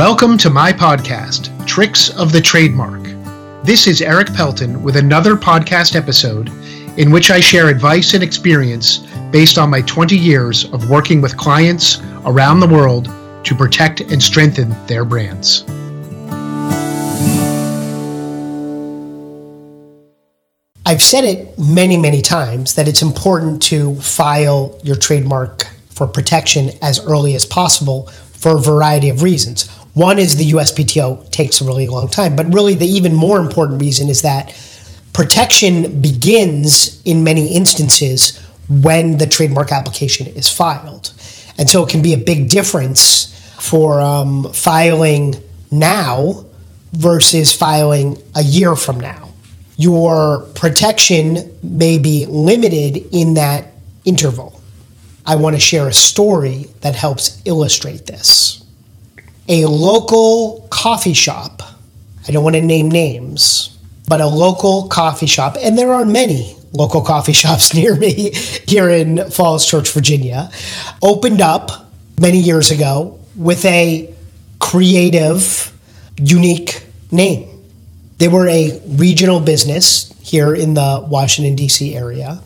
Welcome to my podcast, Tricks of the Trademark. This is Erik Pelton with another podcast episode in which I share advice and experience based on my 20 years of working with clients around the world to protect and strengthen their brands. I've said it many, many times that it's important to file your trademark for protection as early as possible for a variety of reasons. One is the USPTO takes a really long time, but really the even more important reason is that protection begins in many instances when the trademark application is filed. And so it can be a big difference for filing now versus filing a year from now. Your protection may be limited in that interval. I want to share a story that helps illustrate this. A local coffee shop, I don't want to name names, but a local coffee shop, and there are many local coffee shops near me here in Falls Church, Virginia, opened up many years ago with a creative, unique name. They were a regional business here in the Washington, D.C. area,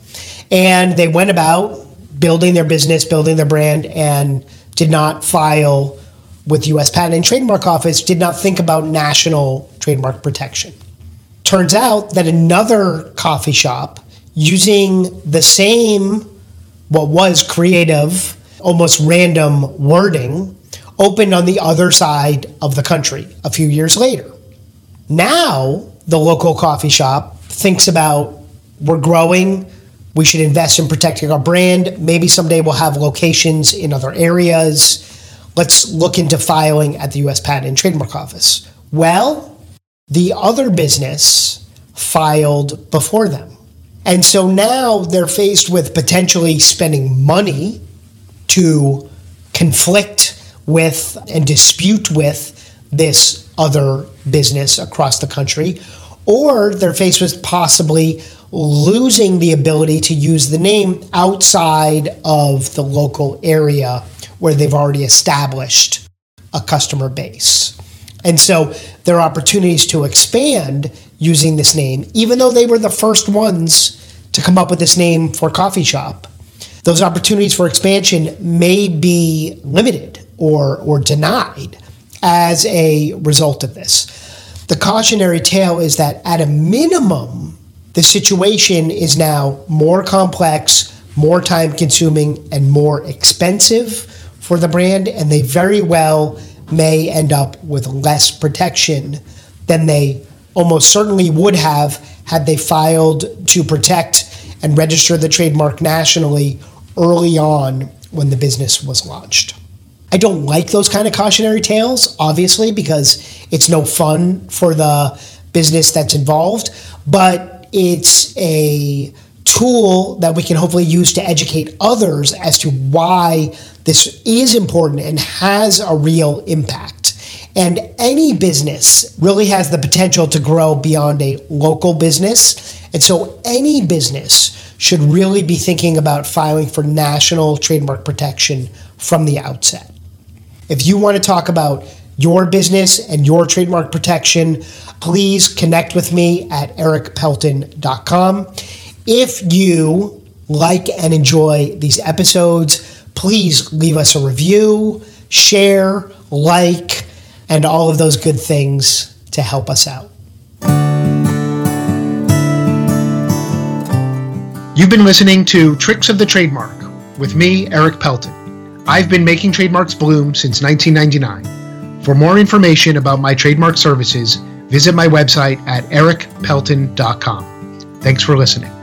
and they went about building their business, building their brand, and did not file with U.S. Patent and Trademark Office, did not think about national trademark protection. Turns out that another coffee shop using the same, what was creative, almost random wording, opened on the other side of the country a few years later. Now, the local coffee shop thinks about, we're growing, we should invest in protecting our brand, maybe someday we'll have locations in other areas. Let's look into filing at the U.S. Patent and Trademark Office. Well, the other business filed before them. And so now they're faced with potentially spending money to conflict with and dispute with this other business across the country, or they're faced with possibly losing the ability to use the name outside of the local area where they've already established a customer base. And so there are opportunities to expand using this name, even though they were the first ones to come up with this name for a coffee shop. Those opportunities for expansion may be limited or denied as a result of this. The cautionary tale is that at a minimum, the situation is now more complex, more time-consuming, and more expensive for the brand, and they very well may end up with less protection than they almost certainly would have had they filed to protect and register the trademark nationally early on when the business was launched. I don't like those kind of cautionary tales, obviously, because it's no fun for the business that's involved, but it's a tool that we can hopefully use to educate others as to why this is important and has a real impact. And any business really has the potential to grow beyond a local business. And so any business should really be thinking about filing for national trademark protection from the outset. If you want to talk about your business and your trademark protection, please connect with me at erikpelton.com. If you like and enjoy these episodes, please leave us a review, share, like, and all of those good things to help us out. You've been listening to Tricks of the Trademark with me, Erik Pelton. I've been making trademarks bloom since 1999. For more information about my trademark services, visit my website at erikpelton.com. Thanks for listening.